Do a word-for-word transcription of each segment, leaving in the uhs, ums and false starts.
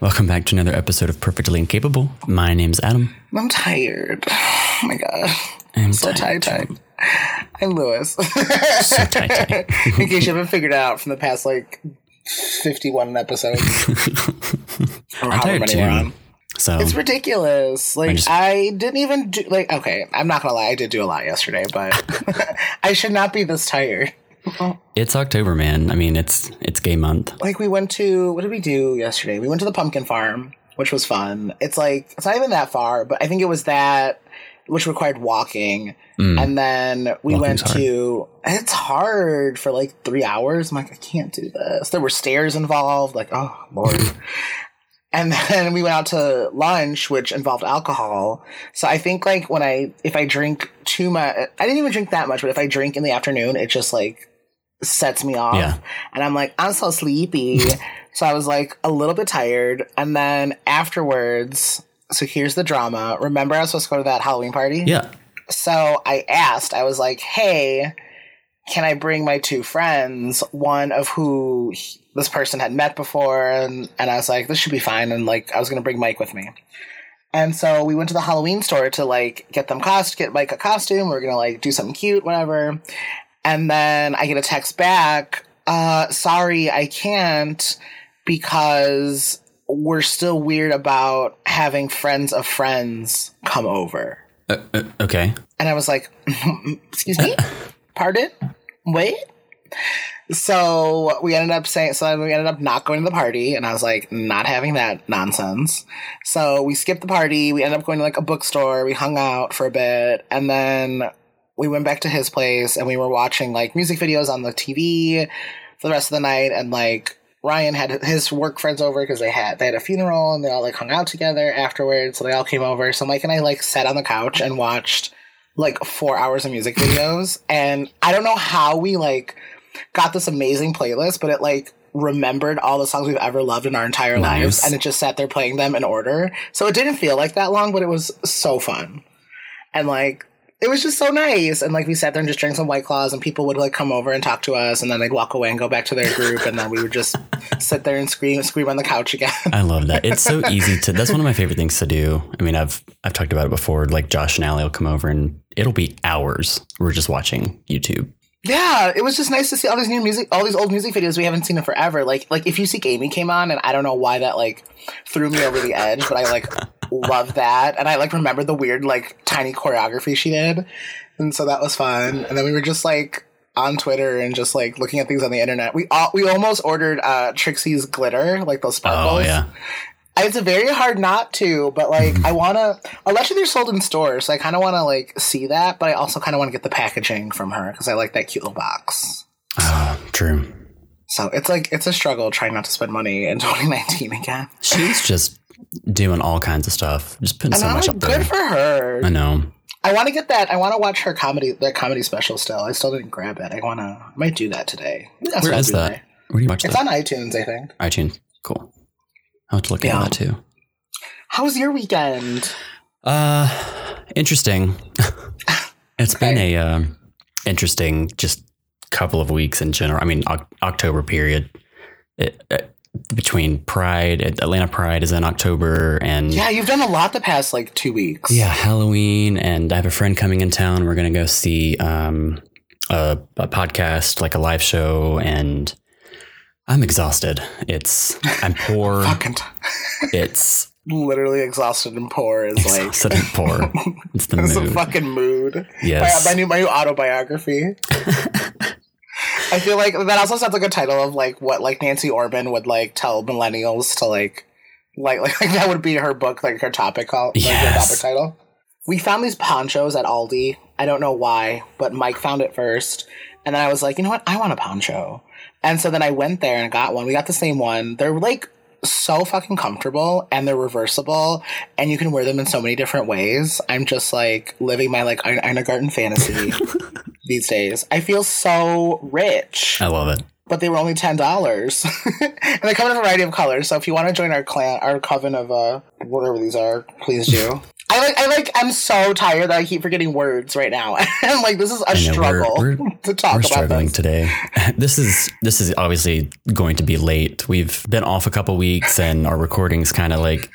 Welcome back to another episode of Perfectly Incapable. My name's Adam. I'm tired. Oh my god. I'm so tired. tired. I'm Lewis. So tired. tired. In case you haven't figured it out from the past like fifty-one episodes. Or I'm tired too. On. So it's ridiculous. Like I, just, I didn't even do. Like okay, I'm not gonna lie. I did do a lot yesterday, but I should not be this tired. It's October, man. I mean, it's it's gay month. Like we went to, what did we do yesterday? We went to the pumpkin farm, which was fun. It's like, it's not even that far, but I think it was that, which required walking. Mm. And then we Walking's went hard. to, and it's hard for like three hours. I'm like, I can't do this. There were stairs involved. Like, oh, Lord. And then we went out to lunch, which involved alcohol. So I think like when I, if I drink too much, I didn't even drink that much, but if I drink in the afternoon, it just like sets me off. Yeah. And I'm like, I'm so sleepy. So I was like a little bit tired. And then afterwards, so here's the drama. Remember I was supposed to go to that Halloween party? Yeah. So I asked, I was like, hey, can I bring my two friends, one of who he, this person had met before? And, and I was like, this should be fine. And like, I was going to bring Mike with me. And so we went to the Halloween store to like get them cost, get Mike a costume. We were going to like do something cute, whatever. And then I get a text back. Uh, sorry, I can't because we're still weird about having friends of friends come over. Uh, uh, okay. And I was like, excuse me? Pardon? Wait? So we ended up saying, so we ended up not going to the party, and I was like, not having that nonsense. So we skipped the party. We ended up going to like a bookstore. We hung out for a bit, and then we went back to his place, and we were watching like music videos on the T V for the rest of the night. And like Ryan had his work friends over because they had they had a funeral, and they all like hung out together afterwards. So they all came over. So Mike and I like sat on the couch and watched like four hours of music videos, and I don't know how we like got this amazing playlist, but it like remembered all the songs we've ever loved in our entire nice. lives, and it just sat there playing them in order. So it didn't feel like that long, but it was so fun. And like it was just so nice. And like we sat there and just drank some White Claws, and people would like come over and talk to us, and then they'd walk away and go back to their group, and then we would just sit there and scream scream on the couch again. I love that. It's so easy to that's one of my favorite things to do. I mean, I've I've talked about it before. Like Josh and Allie will come over, and it'll be hours. We're just watching YouTube. Yeah, it was just nice to see all these new music, all these old music videos we haven't seen in forever. Like, like If You Seek Amy came on, and I don't know why that like threw me over the edge, but I like love that, and I like remember the weird like tiny choreography she did, and so that was fun. And then we were just like on Twitter and just like looking at things on the internet. We all, we almost ordered uh, Trixie's glitter, like those sparkles. Oh yeah. It's very hard not to, but like I want to. Unless they're sold in stores, so I kind of want to like see that, but I also kind of want to get the packaging from her because I like that cute little box. Ah, uh, true. So it's like it's a struggle trying not to spend money in twenty nineteen again. She's just doing all kinds of stuff, just putting and so I'm much. Like, up good there. For her. I know. I want to get that. I want to watch her comedy, that comedy special. Still, I still didn't grab it. I want to. I might do that today. That's Where is that? Today. Where do you watch it's that? It's on iTunes, I think. iTunes, cool. I'll have to look into yeah. that too. How was your weekend? Uh, interesting. It's okay. been a uh, interesting just couple of weeks in general. I mean, o- October period it, it, between Pride, Atlanta Pride is in October, and yeah, you've done a lot the past like two weeks. Yeah, Halloween, and I have a friend coming in town. We're gonna go see um a, a podcast, like a live show, and. I'm exhausted. It's, I'm poor. Fucking it's literally exhausted and poor is exhausted like. Exhausted and poor. It's the it's mood. It's a fucking mood. Yes. My, my, new, my new autobiography. I feel like that also sounds like a title of like what like Nancy Orban would like tell millennials to like, like, like, like that would be her book, like her topic called, like yes. her topic title. We found these ponchos at Aldi. I don't know why, but Mike found it first. And then I was like, you know what? I want a poncho. And so then I went there and got one. We got the same one. They're like so fucking comfortable, and they're reversible, and you can wear them in so many different ways. I'm just like living my like Eingarten fantasy these days. I feel so rich. I love it. But they were only ten dollars. And they come in a variety of colors. So if you want to join our clan, our coven of uh, whatever these are, please do. I like, I like, I'm so tired that I keep forgetting words right now. I'm like, this is a know, struggle we're, we're, to talk we're about. We're struggling this. today. This is, this is obviously going to be late. We've been off a couple weeks and our recording's kind of like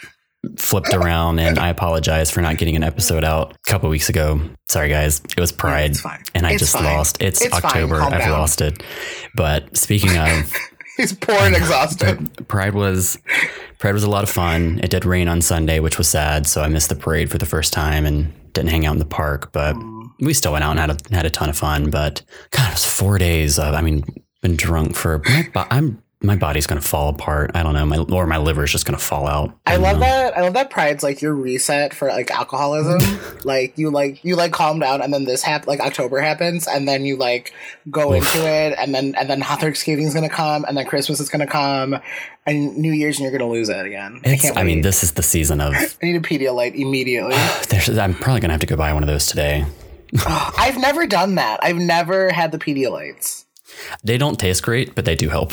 flipped around, and I apologize for not getting an episode out a couple weeks ago. Sorry guys, it was Pride yeah, and I it's just fine. lost. It's, it's October. I've down. lost it. But speaking of, he's poor and exhausted. Pride was, Pride was a lot of fun. It did rain on Sunday, which was sad. So I missed the parade for the first time and didn't hang out in the park, but mm. we still went out and had a, had a ton of fun. But God, it was four days of, I mean, been drunk for, but I'm, my body's going to fall apart. I don't know. My or my liver is just going to fall out. I, I love know. that. I love that Pride's like your reset for like alcoholism. like you like, you like calm down, and then this hap- like October happens, and then you like go Oof. into it, and then, and then hot Thanksgiving is going to come, and then Christmas is going to come, and New Year's, and you're going to lose it again. It's, I can't wait. I mean, this is the season of, I need a Pedialyte immediately. I'm probably going to have to go buy one of those today. I've never done that. I've never had the Pedialytes. They don't taste great, but they do help.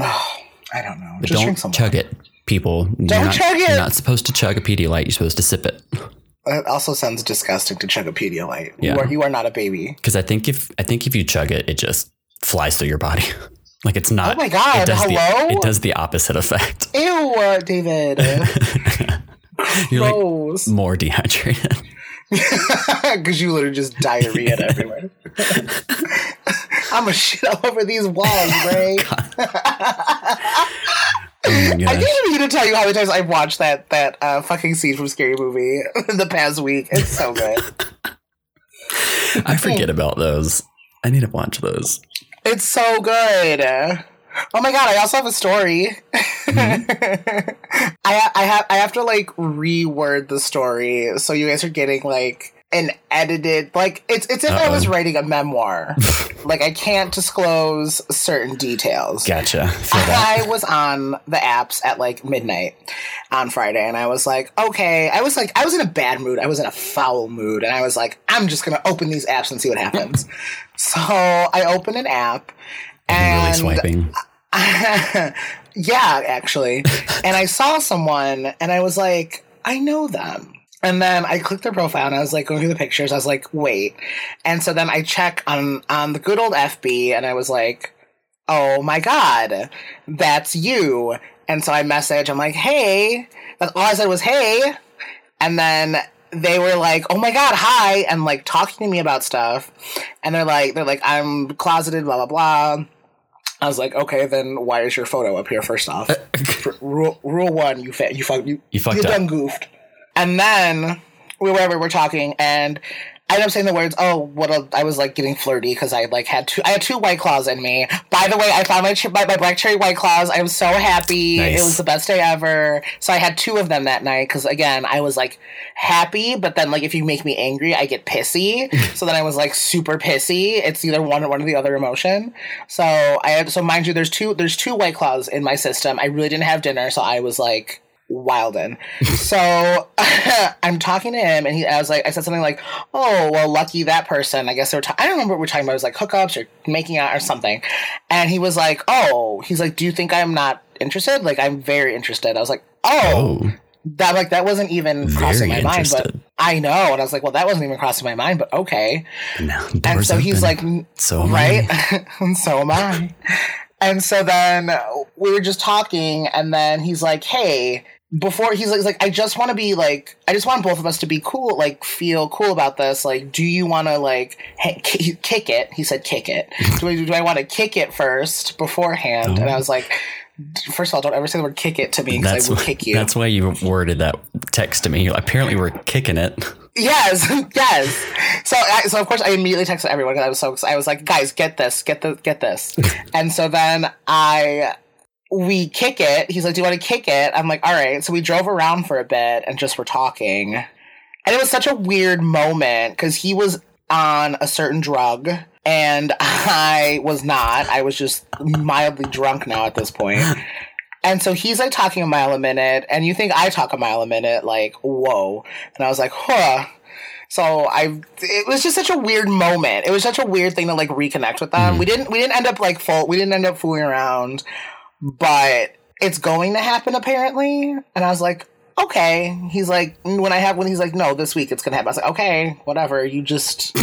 Oh, I don't know. Just drink something. Chug it, people. Don't you're not, chug it. You're not supposed to chug a Pedialyte. You're supposed to sip it. It also sounds disgusting to chug a Pedialyte. Yeah. You are, you are not a baby. Because I think if I think if you chug it, it just flies through your body. Like it's not. Oh my God. It does hello. The, it does the opposite effect. Ew, David. You're gross. Like more dehydrated. Because you literally just diarrhea everywhere. I'm a shit all over these walls, Ray. Oh I can't even tell you how many times I've watched that that uh, fucking scene from Scary Movie the past week. It's so good. I forget about those. I need to watch those. It's so good. Oh my God! I also have a story. Mm-hmm. I I have I have to like reword the story so you guys are getting like an edited like it's it's if Uh-oh. I was writing a memoir. Like I can't disclose certain details. Gotcha. I was on the apps at like midnight on Friday, and I was like, okay. I was like, I was in a bad mood. I was in a foul mood, and I was like, I'm just gonna open these apps and see what happens. So I opened an app. And really swiping. I, yeah, actually. And I saw someone and I was like, I know them. And then I clicked their profile and I was like going through the pictures. I was like, wait. And so then I check on, on the good old F B and I was like, oh my God, that's you. And so I message, I'm like, hey. All I said was, hey. And then they were like, oh my God, hi. And like talking to me about stuff. And they're like, they're like, I'm closeted, blah, blah, blah. I was like, okay, then why is your photo up here? First off, rule, rule one, you fa- you fuck, you you fucked you done up. goofed. And then we were we were talking, and I ended up saying the words, "Oh, what?" A, I was like getting flirty because I like had two, I had two White Claws in me. By the way, I found my my, my black cherry White Claws. I was so happy. Nice. It was the best day ever. So I had two of them that night because again, I was like happy, but then like if you make me angry, I get pissy. So then I was like super pissy. It's either one or one or the other emotion. So I had, so mind you, there's two there's two White Claws in my system. I really didn't have dinner, so I was like. Wildin'. So I'm talking to him, and he, I was like, I said something like, "Oh, well, lucky that person." I guess they were. Ta- I don't remember what we were talking about. It was like hookups or making out or something. And he was like, "Oh," he's like, "Do you think I'm not interested? Like, I'm very interested." I was like, "Oh, oh. that like that wasn't even very crossing my interested. mind." But I know, and I was like, "Well, that wasn't even crossing my mind." But okay. No, and so open. he's like, "So am right, I. and so am I." And so then we were just talking, and then he's like, "Hey." Before he's like, he's like, I just want to be like, I just want both of us to be cool, like feel cool about this. Like, do you want to like hey, k- kick it? He said, kick it. Do I, do I want to kick it first beforehand? Oh. And I was like, first of all, don't ever say the word kick it to me because I will wh- kick you. That's why you worded that text to me. Apparently, we're kicking it. Yes, yes. So, I, so of course, I immediately texted everyone because I was so excited. I was like, guys, get this, get the, get this. And so then I. We kick it. He's like, "Do you want to kick it?" I'm like, "All right." So we drove around for a bit and just were talking. And it was such a weird moment because he was on a certain drug and I was not. I was just mildly drunk now at this point. And so he's like talking a mile a minute, and you think I talk a mile a minute, like, whoa. And I was like, huh. So I, it was just such a weird moment. It was such a weird thing to like reconnect with them. Mm-hmm. We didn't, we didn't end up like full, we didn't end up fooling around, but it's going to happen apparently. And I was like, okay. He's like, when I have, when he's like, no, this week it's going to happen. I was like, okay, whatever. You just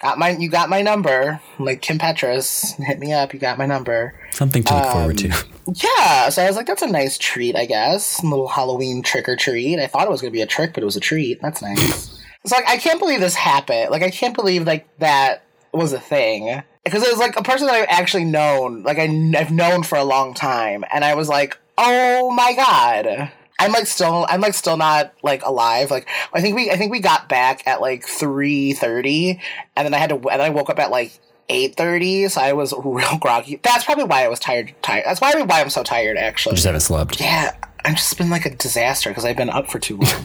got my, you got my number. I'm like, Kim Petras, hit me up. You got my number. Something to look um, forward to. Yeah. So I was like, that's a nice treat, I guess. A little Halloween trick or treat. I thought it was going to be a trick, but it was a treat. That's nice. So like, I can't believe this happened. Like, I can't believe like that was a thing. Because it was like a person that I've actually known, like I, I've known for a long time. And I was like, oh my God. I'm like still, I'm like still not like alive. Like I think we, I think we got back at like three thirty, and then I had to, and then I woke up at like eight thirty. So I was real groggy. That's probably why I was tired. Tired. That's probably why I'm so tired. Actually, I just haven't slept. Yeah. I've just been like a disaster because I've been up for too long.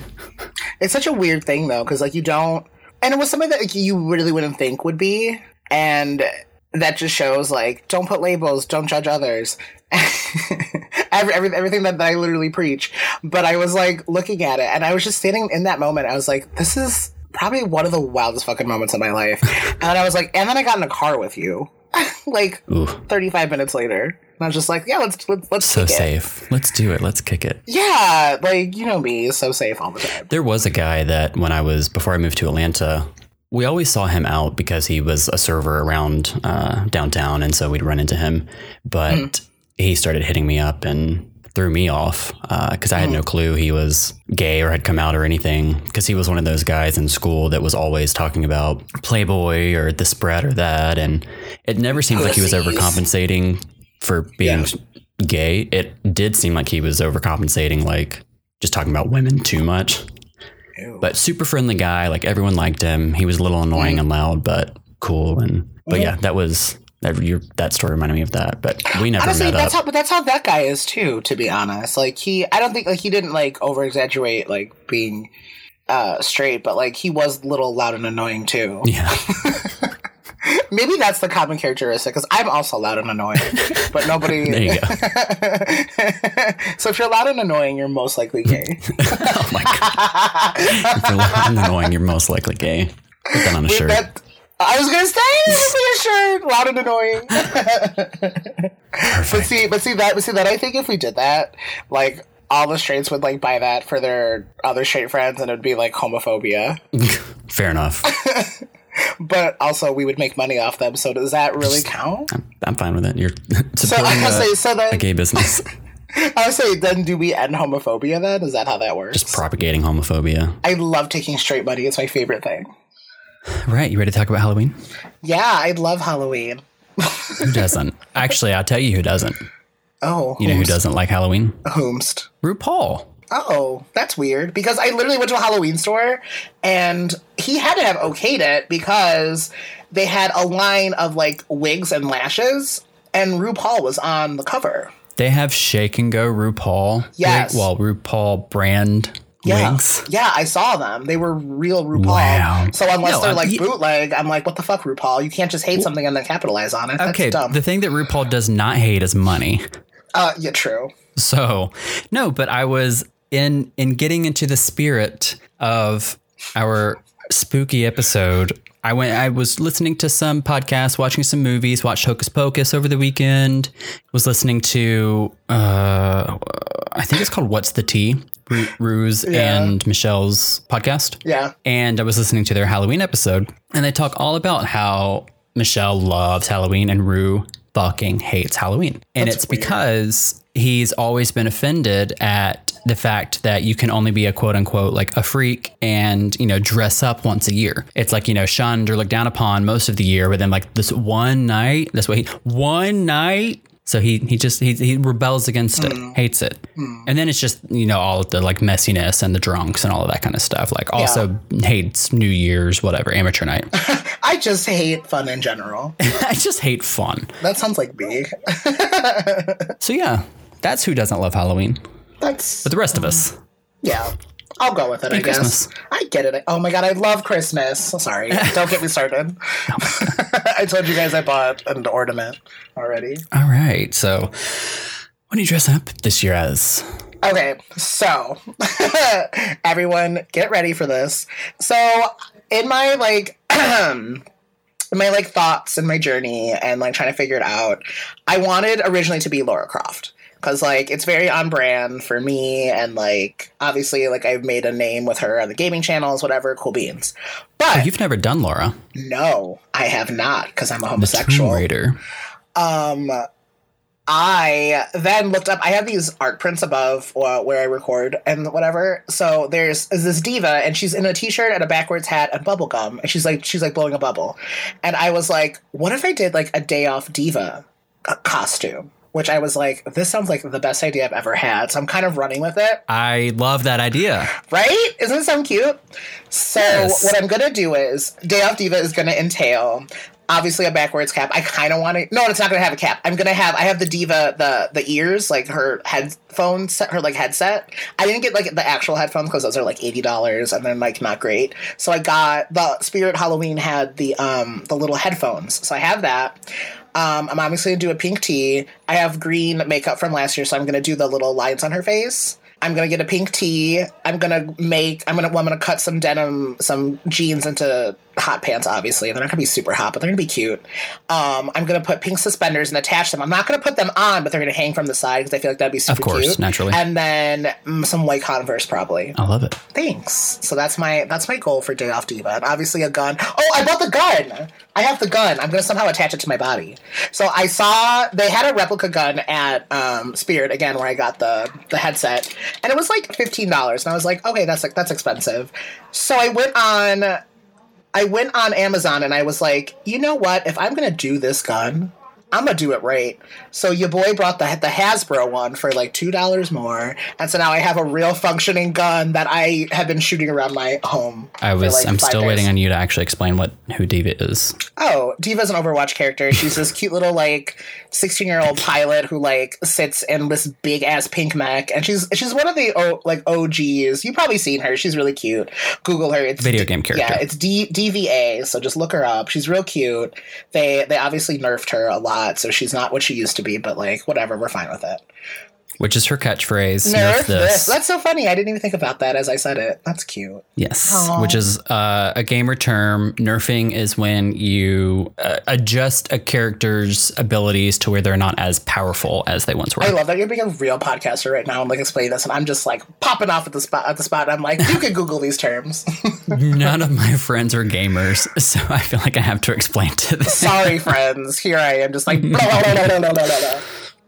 It's such a weird thing though, because like you don't, and it was something that like, you really wouldn't think would be, and that just shows like don't put labels, don't judge others. every, every everything that, that I literally preach. But I was like looking at it, and I was just standing in that moment. I was like, this is probably one of the wildest fucking moments of my life. And I was like, and then I got in a car with you, like Oof. thirty-five minutes later. And I was just like, yeah, let's let's, let's so kick safe. It. Let's do it. Let's kick it. Yeah, like you know me, so safe all the time. There was a guy that when I was before I moved to Atlanta, we always saw him out because he was a server around uh, downtown, and so we'd run into him. But mm. he started hitting me up and threw me off because uh, I had mm. no clue he was gay or had come out or anything. Because he was one of those guys in school that was always talking about Playboy or this brat or that, and it never seemed oh, like he was geez. overcompensating for being yeah. gay. It did seem like he was overcompensating, like just talking about women too much. Ew. But super friendly guy, like everyone liked him. He was a little annoying mm. and loud, but cool. And but yeah, yeah that was that. Your, that story reminded me of that. But we never honestly, met that's up. How, but that's how that guy is too. To be honest, like he, I don't think like he didn't like over exaggerate like being uh, straight, but like he was a little loud and annoying too. Yeah. Maybe that's the common characteristic, because I'm also loud and annoying, but nobody... There you go. So if you're loud and annoying, you're most likely gay. Oh, my God. If you're loud and annoying, you're most likely gay. Put that on a With shirt. That, I was going to say, put a shirt, loud and annoying. Perfect. But see, but see that, but see that, I think if we did that, like, all the straights would, like, buy that for their other straight friends, and it would be, like, homophobia. Fair enough. But also, we would make money off them. So does that really count? I'm, I'm fine with it. You're supporting so, a, say, so then, a gay business. I would say, then do we end homophobia then? Is that how that works? Just propagating homophobia. I love taking straight money. It's my favorite thing. Right. You ready to talk about Halloween? Yeah, I love Halloween. Who doesn't? Actually, I'll tell you who doesn't. Oh. You whomst. Know who doesn't like Halloween? Whomst. RuPaul. Oh, that's weird, because I literally went to a Halloween store and he had to have okayed it because they had a line of like wigs and lashes, and RuPaul was on the cover. They have Shake and Go RuPaul. Yes. Wig, well, RuPaul brand yeah. wigs. Yeah, I saw them. They were real RuPaul. Wow. So unless no, they're like yeah. bootleg, I'm like, what the fuck, RuPaul? You can't just hate something and then capitalize on it. Okay, that's dumb. The thing that RuPaul does not hate is money. Uh, yeah, true. So, no, but I was... In in getting into the spirit of our spooky episode, I went. I was listening to some podcasts, watching some movies, watched Hocus Pocus over the weekend, was listening to, uh, I think it's called What's the Tea, Rue, Rue's yeah. and Michelle's podcast. Yeah. And I was listening to their Halloween episode, and they talk all about how Michelle loves Halloween and Rue fucking hates Halloween. And That's it's weird. Because he's always been offended at the fact that you can only be a quote unquote like a freak and, you know, dress up once a year. It's like, you know, shunned or looked down upon most of the year, but then like this one night, that's what he, one night. So he, he just, he, he rebels against it, mm. hates it. Mm. And then it's just, you know, all of the like messiness and the drunks and all of that kind of stuff. Like also yeah. hates New Year's, whatever, amateur night. I just hate fun in general. I just hate fun. That sounds like me. So yeah, that's who doesn't love Halloween. That's But the rest um, of us. Yeah. I'll go with it, and I Christmas. guess. I get it. Oh my God, I love Christmas. Sorry. Don't get me started. Oh I told you guys I bought an ornament already. All right. So What are you dressing up this year as? Okay, so everyone get ready for this. So in my like my like thoughts and my journey and like trying to figure it out, I wanted originally to be Lara Croft. Because, like, it's very on brand for me, and, like, obviously, like, I've made a name with her on the gaming channels, whatever, cool beans. But... Oh, you've never done Lara. No, I have not, because I'm a homosexual. The Tomb Raider. Um, I then looked up, I have these art prints above uh, where I record and whatever, so there's this D.Va, and she's in a t-shirt and a backwards hat and bubble gum, and she's, like, she's, like, blowing a bubble. And I was like, what if I did, like, a day off D.Va costume? Which I was like, this sounds like the best idea I've ever had. So I'm kind of running with it. I love that idea. Right? Isn't it so cute? So yes. What I'm going to do is, Day Off D.Va is going to entail, obviously, a backwards cap. I kind of want to, no, it's not going to have a cap. I'm going to have, I have the D.Va, the the ears, like her headphone set, her like headset. I didn't get like the actual headphones because those are like eighty dollars and they're like not great. So I got, the Spirit Halloween had the um the little headphones. So I have that. Um, I'm obviously going to do a pink tea. I have green makeup from last year, so I'm going to do the little lines on her face. I'm going to get a pink tea. I'm going to make, I'm going to, well, I'm going to cut some denim, some jeans into hot pants, obviously. They're not going to be super hot, but they're going to be cute. Um, I'm going to put pink suspenders and attach them. I'm not going to put them on, but they're going to hang from the side because I feel like that'd be super cute. Of course, cute. Naturally. And then mm, some white Converse, probably. I love it. Thanks. So that's my, that's my goal for Day Off D.Va. And obviously a gun. Oh, I bought the gun. I have the gun. I'm going to somehow attach it to my body. So I saw they had a replica gun at um, Spirit again, where I got the, the headset, and it was like fifteen dollars. And I was like, okay, that's like, that's expensive. So I went on, I went on Amazon and I was like, you know what? If I'm going to do this gun, I'm going to do it right. So your boy brought the the Hasbro one for like two dollars more. And so now I have a real functioning gun that I have been shooting around my home. I was, like I'm still days. waiting on you to actually explain what, who D.Va is. Oh, D.Va is an Overwatch character. She's this cute little like sixteen year old pilot who like sits in this big ass pink mech. And she's, she's one of the oh, like O Gs. You've probably seen her. She's really cute. Google her. It's video D- game character. Yeah. It's D- D.Va. So just look her up. She's real cute. They, they obviously nerfed her a lot. So she's not what she used to be, but like whatever, we're fine with it. Which is her catchphrase. Nerf this. this. That's so funny. I didn't even think about that as I said it. That's cute. Yes. Aww. Which is uh, a gamer term. Nerfing is when you uh, adjust a character's abilities to where they're not as powerful as they once were. I love that you're being a real podcaster right now. I'm like explaining this and I'm just like popping off at the spot. At the spot. I'm like, you can Google these terms. None of my friends are gamers, so I feel like I have to explain to them. Sorry, friends. Here I am just like, blah, blah, blah, blah, blah, blah, blah.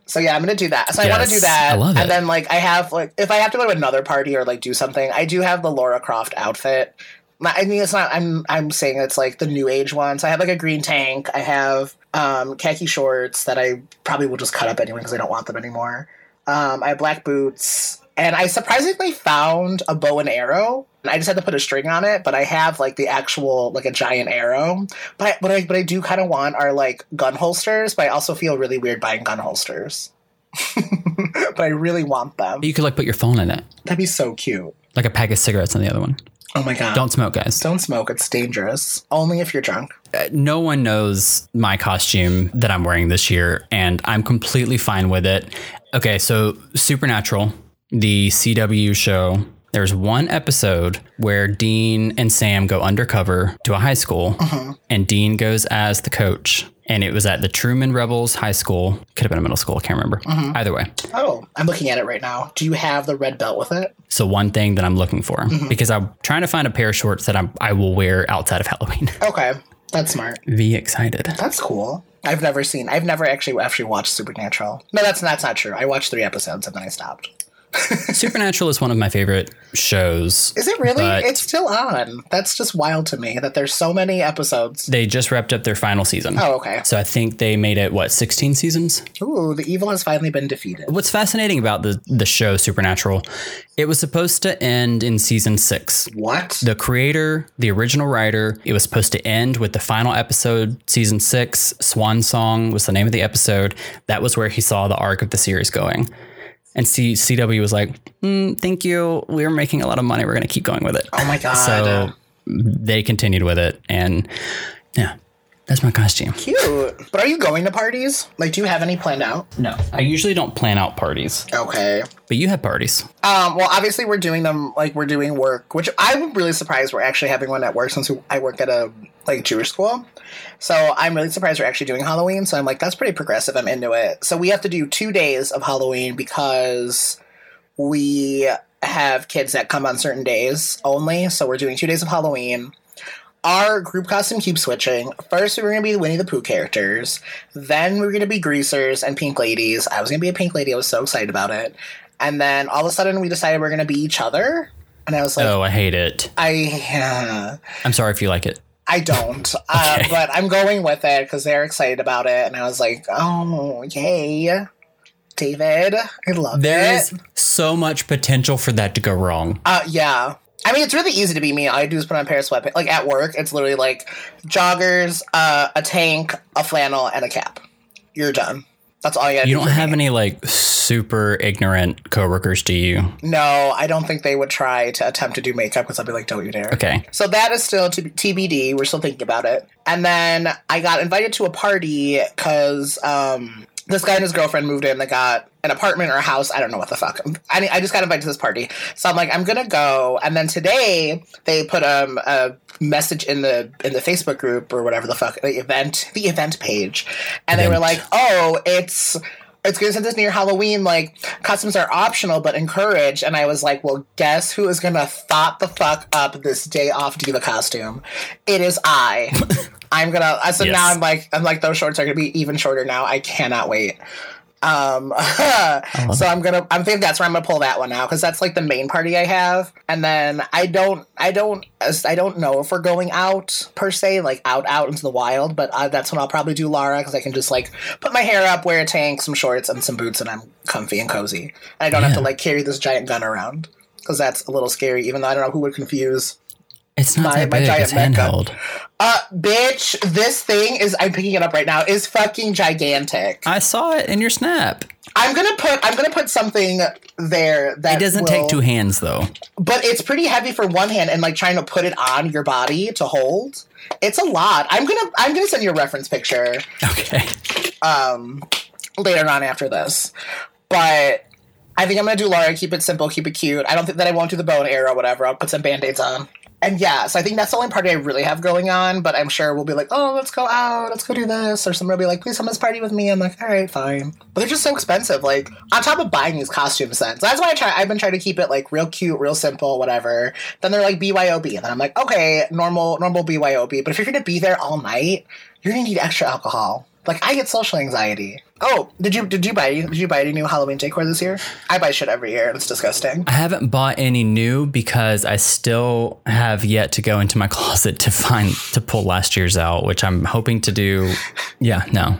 So yeah, I'm going to do that. So yes, I want to do that. I love it. And then like I have like if I have to go to another party or like do something, I do have the Lara Croft outfit. I mean, it's not I'm I'm saying it's like the new age one. So I have like a green tank. I have um, khaki shorts that I probably will just cut up anyway because I don't want them anymore. Um, I have black boots. And I surprisingly found a bow and arrow. I just had to put a string on it, but I have like the actual like a giant arrow. But I, what I but I do kind of want are like gun holsters. But I also feel really weird buying gun holsters. But I really want them. You could like put your phone in it. That'd be so cute. Like a pack of cigarettes on the other one. Oh my god! Don't smoke, guys. Don't smoke. It's dangerous. Only if you're drunk. Uh, no one knows my costume that I'm wearing this year, and I'm completely fine with it. Okay, so Supernatural, the C W show. There's one episode where Dean and Sam go undercover to a high school, uh-huh. and Dean goes as the coach. And it was at the Truman Rebels High School. Could have been a middle school. I can't remember. Mm-hmm. Either way. Oh, I'm looking at it right now. Do you have the red belt with it? So one thing that I'm looking for, mm-hmm. because I'm trying to find a pair of shorts that I'm, I will wear outside of Halloween. Okay. That's smart. Be excited. That's cool. I've never seen. I've never actually actually watched Supernatural. No, that's, that's not true. I watched three episodes and then I stopped. Supernatural is one of my favorite shows. Is it really? It's still on. That's just wild to me that there's so many episodes. They just wrapped up their final season. Oh, okay. So I think they made it, what, sixteen seasons? Ooh, the evil has finally been defeated. What's fascinating about the, the show Supernatural, it was supposed to end in season six. What? The creator, the original writer, it was supposed to end with the final episode, season six. Swan Song was the name of the episode. That was where he saw the arc of the series going. And C- CW was like, mm, thank you. We're making a lot of money. We're going to keep going with it. Oh, my God. So they continued with it. And yeah, That's my costume. Cute. But are you going to parties? Like, do you have any planned out? No, I usually don't plan out parties. Okay. But you have parties. Um, well, obviously we're doing them, like, we're doing work, which I'm really surprised we're actually having one at work since I work at a, like, Jewish school. So I'm really surprised we're actually doing Halloween. So I'm like, that's pretty progressive. I'm into it. So we have to do two days of Halloween because we have kids that come on certain days only. So we're doing two days of Halloween. Our group costume keeps switching. First, we were going to be Winnie the Pooh characters. Then we were going to be greasers and pink ladies. I was going to be a pink lady. I was so excited about it. And then all of a sudden, we decided we're going to be each other. And I was like... Oh, I hate it. I... Uh, I'm sorry if you like it. I don't. uh, okay. But I'm going with it because they're excited about it. And I was like, oh, yay. David, I love there it. There is so much potential for that to go wrong. Uh, yeah. I mean, it's really easy to be me. All I do is put on a pair of sweatpants. Like, at work, it's literally, like, joggers, uh, a tank, a flannel, and a cap. You're done. That's all you gotta do. You don't have any, like, super ignorant coworkers, do you? No, I don't think they would try to attempt to do makeup, because I'd be like, don't you dare. Okay. So that is still T B D. We're still thinking about it. And then I got invited to a party, because, um... this guy and his girlfriend moved in. They got an apartment or a house. I don't know what the fuck. I mean, I just got invited to this party. So I'm like, I'm going to go. And then today they put um, a message in the in the Facebook group or whatever the fuck, the event, the event page. And event. They were like, oh, it's... it's going to send us near Halloween, like, costumes are optional but encouraged. And I was like, well, guess who is going to thought the fuck up this day off D.Va costume? It is I. I'm going to... So yes. Now I'm like, I'm like, those shorts are going to be even shorter now. I cannot wait. Um, so I'm going to... I'm thinking that's where I'm going to pull that one out because that's, like, the main party I have. And then I don't... I don't... I don't know if we're going out, per se, like, out, out into the wild, but I, that's when I'll probably do Lara, because I can just, like, put my hair up, wear a tank, some shorts, and some boots, and I'm comfy and cozy. And I don't yeah. have to, like, carry this giant gun around, because that's a little scary, even though I don't know who would confuse it's not my, that big, my giant it's handheld. Gun. Uh, bitch, this thing is, I'm picking it up right now, is fucking gigantic. I saw it in your snap. I'm gonna put I'm gonna put something there that it doesn't will, take two hands though. But it's pretty heavy for one hand and like trying to put it on your body to hold. It's a lot. I'm gonna I'm gonna send you a reference picture. Okay. Um, later on after this, but I think I'm gonna do Lara. Keep it simple. Keep it cute. I don't think that I won't do the bow and arrow. Whatever. I'll put some band-aids on. And yeah, so I think that's the only party I really have going on, but I'm sure we'll be like, oh, let's go out, let's go do this, or someone will be like, please come to this party with me. I'm like, all right, fine. But they're just so expensive, like, on top of buying these costume sets. That's why I try, I've been trying to keep it, like, real cute, real simple, whatever. Then they're like, B Y O B, and then I'm like, okay, normal, normal B Y O B, but if you're going to be there all night, you're going to need extra alcohol. Like, I get social anxiety. Oh, did you did you buy did you buy any new Halloween decor this year? I buy shit every year. It's disgusting. I haven't bought any new because I still have yet to go into my closet to find to pull last year's out, which I'm hoping to do. Yeah, no.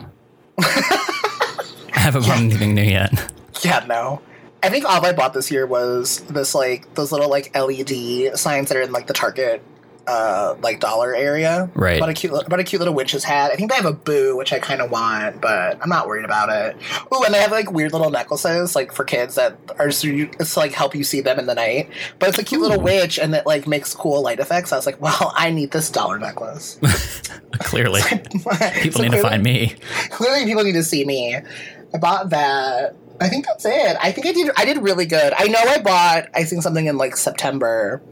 I haven't bought yeah. anything new yet. Yeah, no. I think all I bought this year was this like those little like L E D signs that are in like the Target. Uh, like dollar area, right? But a cute, but a cute little witch's hat. I think they have a boo, which I kind of want, but I'm not worried about it. Oh, and they have like weird little necklaces, like for kids that are so you, it's to, like help you see them in the night. But it's a cute Ooh. Little witch, and it like makes cool light effects. I was like, well, I need this dollar necklace. Clearly, so, people so need clearly, to find me. Clearly, people need to see me. I bought that. I think that's it. I think I did. I did really good. I know I bought. I think something in like September.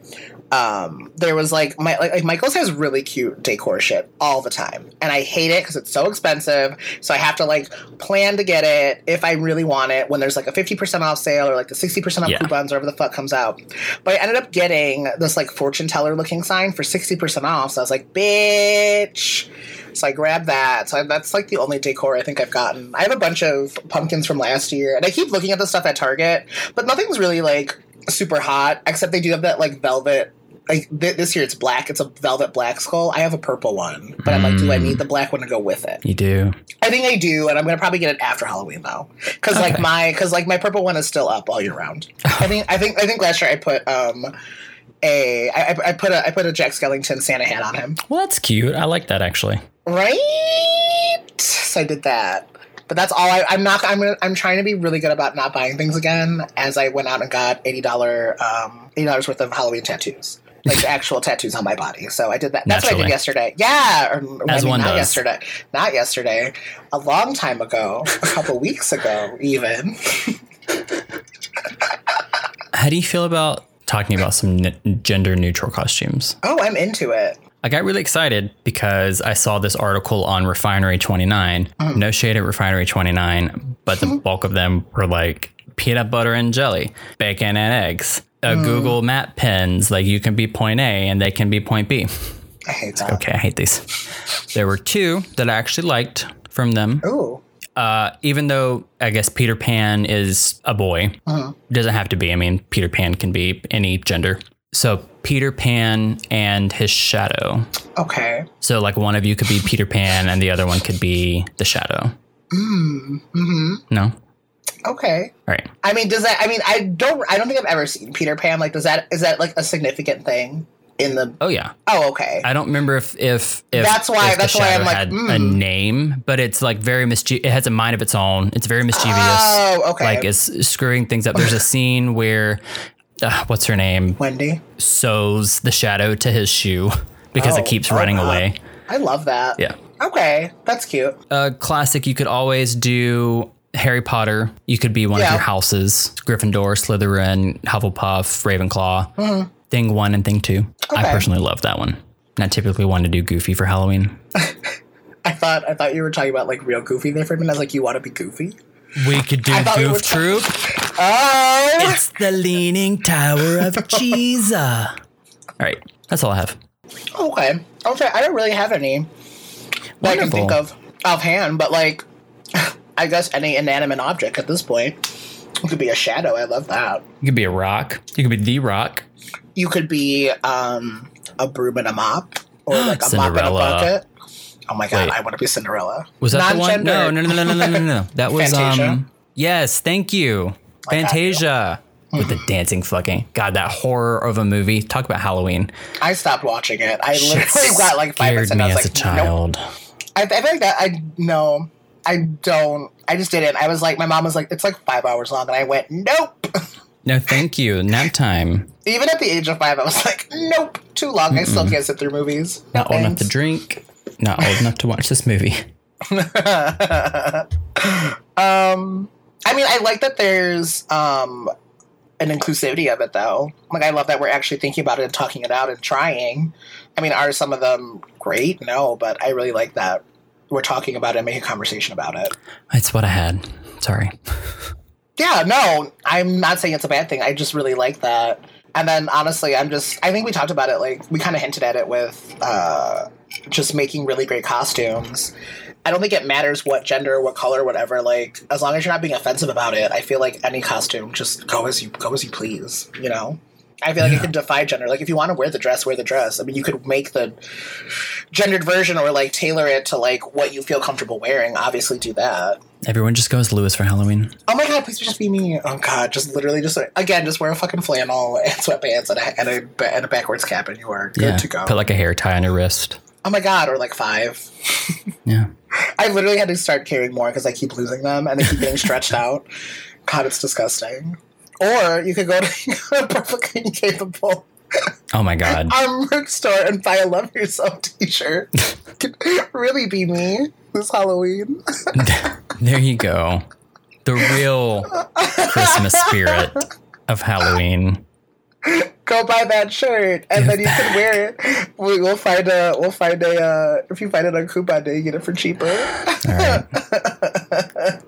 Um, there was like my like, like Michaels has really cute decor shit all the time, and I hate it because it's so expensive. So I have to like plan to get it if I really want it when there's like a fifty percent off sale or like the sixty percent off yeah. coupons or whatever the fuck comes out. But I ended up getting this like fortune teller looking sign for sixty percent off. So I was like, bitch. So I grabbed that. So I, that's like the only decor I think I've gotten. I have a bunch of pumpkins from last year, and I keep looking at the stuff at Target, but nothing's really like super hot except they do have that like velvet. Like th- this year, it's black. It's a velvet black skull. I have a purple one, but I'm like, do I need the black one to go with it? You do. I think I do, and I'm gonna probably get it after Halloween though, because okay. like my because like my purple one is still up all year round. I think I think I think last year I put um a I, I put a I put a Jack Skellington Santa hat on him. Well, that's cute. I like that actually. Right. So I did that. But that's all I, I'm not. I'm I'm trying to be really good about not buying things again. As I went out and got eighty dollars um, eighty dollars worth of Halloween tattoos. like actual tattoos on my body. So I did that. That's Naturally. What I did yesterday. Yeah. Or, As I mean, one not does. yesterday. Not yesterday. A long time ago. A couple weeks ago, even. How do you feel about talking about some n- gender neutral costumes? Oh, I'm into it. I got really excited because I saw this article on Refinery twenty-nine. Mm. No shade at Refinery twenty-nine, but the bulk of them were like peanut butter and jelly, bacon and eggs, uh, mm. Google map pins. Like you can be point A and they can be point B. I hate that. Okay, I hate these. There were two that I actually liked from them. Ooh. Uh, even though I guess Peter Pan is a boy, mm. doesn't have to be. I mean, Peter Pan can be any gender. So Peter Pan and his shadow. Okay. So like one of you could be Peter Pan and the other one could be the shadow. Mm. Mm-hmm. No. Okay. All right. I mean, does that, I mean, I don't, I don't think I've ever seen Peter Pan. Like, does that, is that like a significant thing in the, oh yeah. Oh, okay. I don't remember if, if, if that's why, if that's why I'm like, mm. a name, but it's like very mischievous. It has a mind of its own. It's very mischievous. Oh, okay. Like it's screwing things up. There's a scene where, Uh, what's her name? Wendy. Sews the shadow to his shoe because oh, it keeps running oh, wow. away. I love that. Yeah. Okay. That's cute. Uh, classic. You could always do Harry Potter. You could be one yeah. of your houses. Gryffindor, Slytherin, Hufflepuff, Ravenclaw. Mm-hmm. Thing one and thing two. Okay. I personally love that one. And I typically want to do Goofy for Halloween. I thought I thought you were talking about like real Goofy there for a minute. I was like, you want to be Goofy? We could do Goof Troop. Talking. Oh! It's the Leaning Tower of Cheesa. All right. That's all I have. Okay. Okay. I don't really have any Wonderful. that I can think of offhand, but like, I guess any inanimate object at this point. It could be a shadow. I love that. You could be a rock. You could be the rock. You could be um, a broom and a mop, or like a Cinderella. Mop and a bucket. Oh my god, Wait. I want to be Cinderella. Was that Non-gender. the one? No, no, no, no, no, no, no, no. That was Fantasia. um Yes, thank you. Like Fantasia with the dancing fucking. God, that horror of a movie. Talk about Halloween. I stopped watching it. I Shit literally got like five minutes and I was like, child. Nope. I, I feel like that I no. I don't. I just didn't. I was like, my mom was like, it's like five hours long and I went, nope. No, thank you. Nap time. Even at the age of five, I was like, nope, too long. Mm-mm. I still can't sit through movies. No, Not old enough to drink. Not old enough to watch this movie. um, I mean, I like that there's um, an inclusivity of it, though. Like, I love that we're actually thinking about it and talking it out and trying. I mean, are some of them great? No, but I really like that we're talking about it and making a conversation about it. It's what I had. Sorry. Yeah, no, I'm not saying it's a bad thing. I just really like that. And then, honestly, I'm just... I think we talked about it, like, we kind of hinted at it with uh, just making really great costumes. I don't think it matters what gender, what color, whatever. Like, as long as you're not being offensive about it, I feel like any costume, just go as you go as you please, you know? I feel like yeah. it can defy gender. Like, if you want to wear the dress, wear the dress. I mean, you could make the gendered version or, like, tailor it to, like, what you feel comfortable wearing. Obviously do that. Everyone just goes Lewis for Halloween. Oh, my God. Please just be me. Oh, God. Just literally just, again, just wear a fucking flannel and sweatpants and a, and a, and a backwards cap and you are good yeah. to go. Put, like, a hair tie on your wrist. Oh, my God. Or, like, five. Yeah. I literally had to start carrying more because I keep losing them and they keep getting stretched out. God, it's disgusting. Or you could go to Perfectly Incapable. Oh, my God. Our merch store and buy a Love Yourself t-shirt. Really be me this Halloween. There you go. The real Christmas spirit of Halloween. Go buy that shirt, and Give then you back. Can wear it. We, we'll find a, we'll find a, uh, if you find it on coupon day, you get it for cheaper. All right.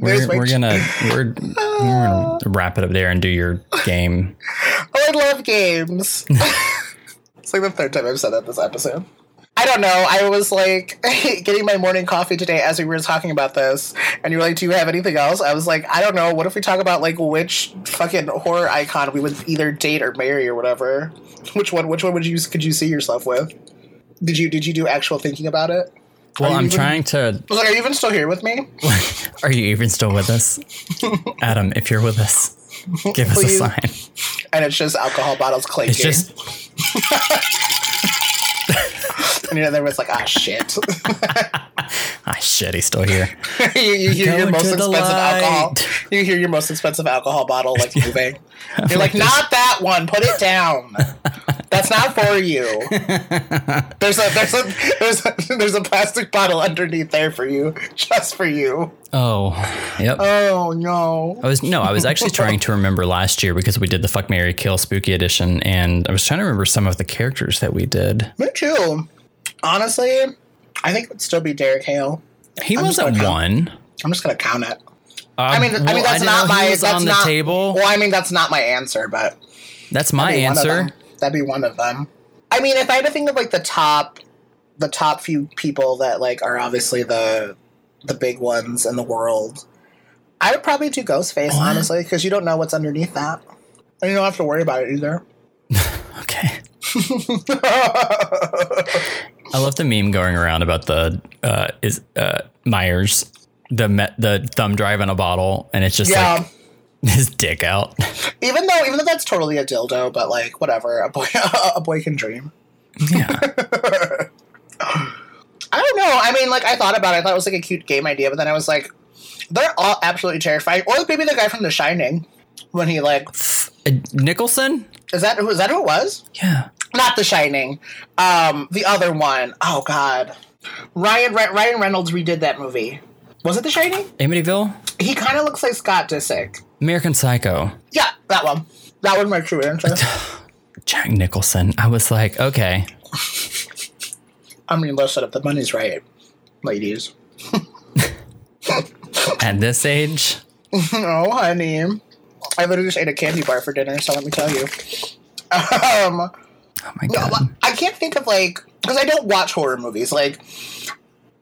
We're, we're gonna we're, oh. we're gonna wrap it up there and do your game. Oh, I love games. It's like the third time I've said that this episode. I don't know. I was like getting my morning coffee today as we were talking about this, and you were like, "Do you have anything else?" I was like, "I don't know. What if we talk about like which fucking horror icon we would either date or marry or whatever? Which one? Which one would you could you see yourself with? Did you did you do actual thinking about it?" Well, I'm even, trying to... Like, are you even still here with me? Are you even still with us? Adam, if you're with us, give Please. us a sign. And it's just alcohol bottles clinking. It's just... And you know, there was like, ah, shit. Ah, shit, he's still here. you you hear Go your most expensive light. alcohol. You hear your most expensive alcohol bottle, like, moving. You're like, like, not that one. Put it down. That's not for you. There's a there's a there's a, there's a plastic bottle underneath there for you, just for you. Oh, yep. Oh no. I was no, I was actually trying to remember last year because we did the Fuck Marry Kill Spooky Edition, and I was trying to remember some of the characters that we did. Me too. Honestly, I think it would still be Derek Hale. He I'm was at one. I'm just gonna count it. Um, I mean, well, I mean that's I not my that's on not, the table. Well, I mean that's not my answer, but that's my answer. That'd be one of them. I mean, if I had to think of like the top, the top few people that like are obviously the the big ones in the world, I would probably do Ghostface, what? honestly, because you don't know what's underneath that, and you don't have to worry about it either. Okay. I love the meme going around about the uh, is uh, Myers. The me- the thumb drive in a bottle, and it's just yeah. like his dick out. Even though, even though that's totally a dildo, but like whatever, a boy a boy can dream. Yeah. I don't know. I mean, like I thought about it. I thought it was like a cute game idea, but then I was like, they're all absolutely terrifying. Or maybe the guy from The Shining when he like Nicholson. Is that who? Is that who it was? Yeah. Not The Shining. Um, the other one. Oh God. Ryan Ryan Reynolds redid that movie. Was it The Shining? Amityville? He kind of looks like Scott Disick. American Psycho. Yeah, that one. That was my true answer. Jack Nicholson. I was like, okay. I mean, listen, if the money's right, ladies. At this age? Oh, honey. I literally just ate a candy bar for dinner, so let me tell you. Um, oh, my God. No, I can't think of, like, because I don't watch horror movies. Like,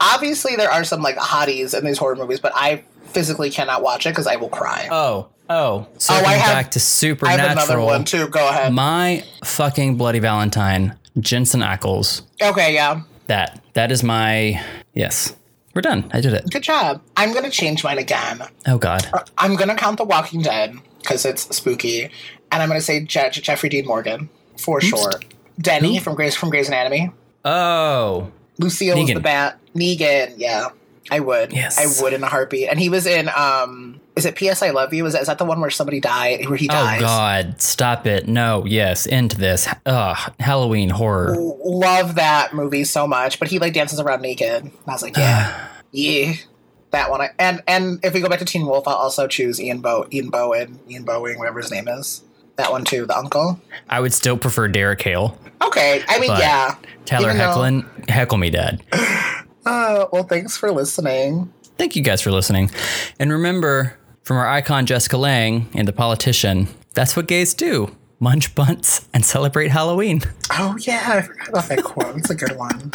obviously, there are some, like, hotties in these horror movies, but I physically cannot watch it because I will cry. Oh, oh. So oh, I have, back to Supernatural. I have another one, too. Go ahead. My fucking Bloody Valentine, Jensen Ackles. Okay, yeah. That. That is my... Yes. We're done. I did it. Good job. I'm going to change mine again. Oh, God. I'm going to count The Walking Dead because it's spooky, and I'm going to say Je- Jeffrey Dean Morgan, for Oops. sure. Denny Oops. from Grey's from Grey's Anatomy. Oh, Lucille Negan. Was the bat. Negan, yeah. I would. Yes. I would in a heartbeat. And he was in, um, is it P S I Love You? Is that, is that the one where somebody died, where he dies? Oh, God. Stop it. No. Yes. End this. Ugh. Halloween horror. Love that movie so much. But he, like, dances around naked. And I was like, yeah. yeah. That one. I, and and if we go back to Teen Wolf, I'll also choose Ian Bo- Ian Bowen, Ian Bowen, whatever his name is. That one, too. The uncle. I would still prefer Derek Hale. Okay. I mean, yeah. Taylor Hecklin, though, heckle me, Dad. Uh, well, thanks for listening. Thank you guys for listening. And remember, from our icon Jessica Lange and The Politician, that's what gays do. Munch bunts and celebrate Halloween. Oh, yeah. I forgot about that quote. It's a good one.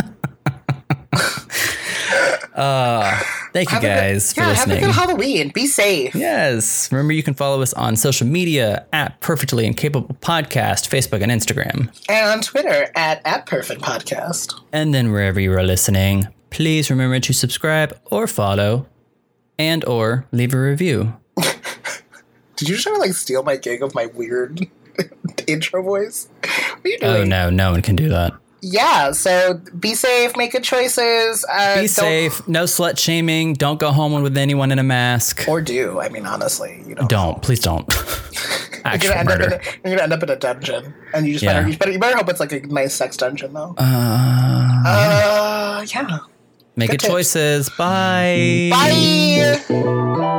Uh, thank you guys for listening. Have a good Halloween. Be safe. Yes. Remember, you can follow us on social media at Perfectly Incapable Podcast, Facebook and Instagram. And on Twitter at, at Perfect Podcast. And then wherever you are listening, please remember to subscribe or follow and or leave a review. Did you try to like steal my gig of my weird intro voice? What are you doing? Oh, no, no one can do that. Yeah, so be safe, make good choices. Uh, be safe, no slut shaming. Don't go home with anyone in a mask. Or do. I mean, honestly, you don't. Don't. Please don't. Actual you're going to end up in a dungeon. And you just yeah. better, you better you better hope it's like a nice sex dungeon, though. Uh, uh, yeah. yeah. Make good, good choices. Bye. Bye.